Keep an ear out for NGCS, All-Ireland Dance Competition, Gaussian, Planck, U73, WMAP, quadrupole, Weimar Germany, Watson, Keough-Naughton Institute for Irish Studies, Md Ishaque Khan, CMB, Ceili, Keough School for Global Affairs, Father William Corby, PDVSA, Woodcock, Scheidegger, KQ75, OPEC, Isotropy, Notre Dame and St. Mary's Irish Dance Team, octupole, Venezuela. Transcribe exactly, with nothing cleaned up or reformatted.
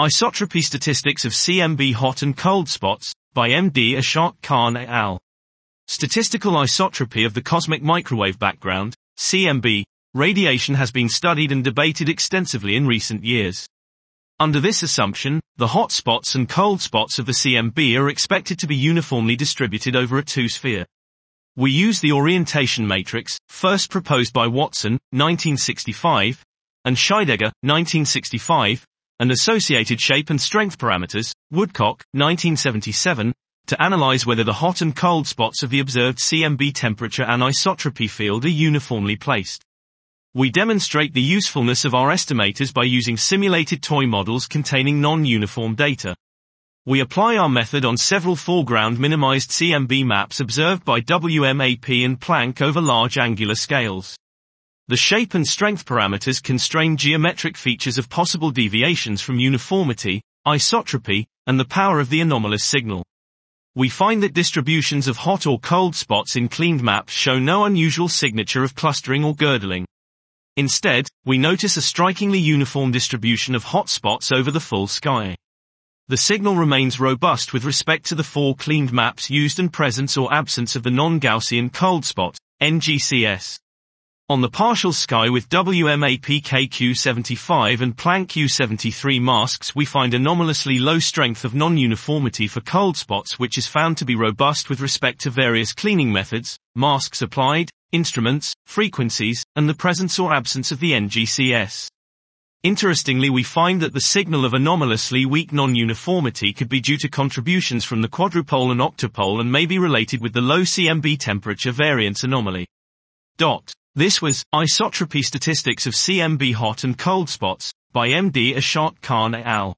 Isotropy Statistics of C M B Hot and Cold Spots, by Md Ishaque Khan et al. Statistical isotropy of the cosmic microwave background, C M B, radiation has been studied and debated extensively in recent years. Under this assumption, the hot spots and cold spots of the C M B are expected to be uniformly distributed over a two-sphere. We use the orientation matrix, first proposed by Watson, nineteen sixty-five, and Scheidegger, nineteen sixty-five, and associated shape and strength parameters, Woodcock, nineteen seventy-seven, to analyze whether the hot and cold spots of the observed C M B temperature and isotropy field are uniformly placed. We demonstrate the usefulness of our estimators by using simulated toy models containing non-uniform data. We apply our method on several foreground minimized C M B maps observed by W M A P and Planck over large angular scales. The shape and strength parameters constrain geometric features of possible deviations from uniformity, isotropy, and the power of the anomalous signal. We find that distributions of hot or cold spots in cleaned maps show no unusual signature of clustering or girdling. Instead, we notice a strikingly uniform distribution of hot spots over the full sky. The signal remains robust with respect to the four cleaned maps used and presence or absence of the non-Gaussian cold spot, N G C S. On the partial sky with W M A P K Q seventy-five and Planck U seventy-three masks, we find anomalously low strength of non-uniformity for cold spots, which is found to be robust with respect to various cleaning methods, masks applied, instruments, frequencies, and the presence or absence of the N G C S. Interestingly, we find that the signal of anomalously weak non-uniformity could be due to contributions from the quadrupole and octopole and may be related with the low C M B temperature variance anomaly. Dot. This was Isotropy Statistics of C M B Hot and Cold Spots by Md Ishaque Khan et al.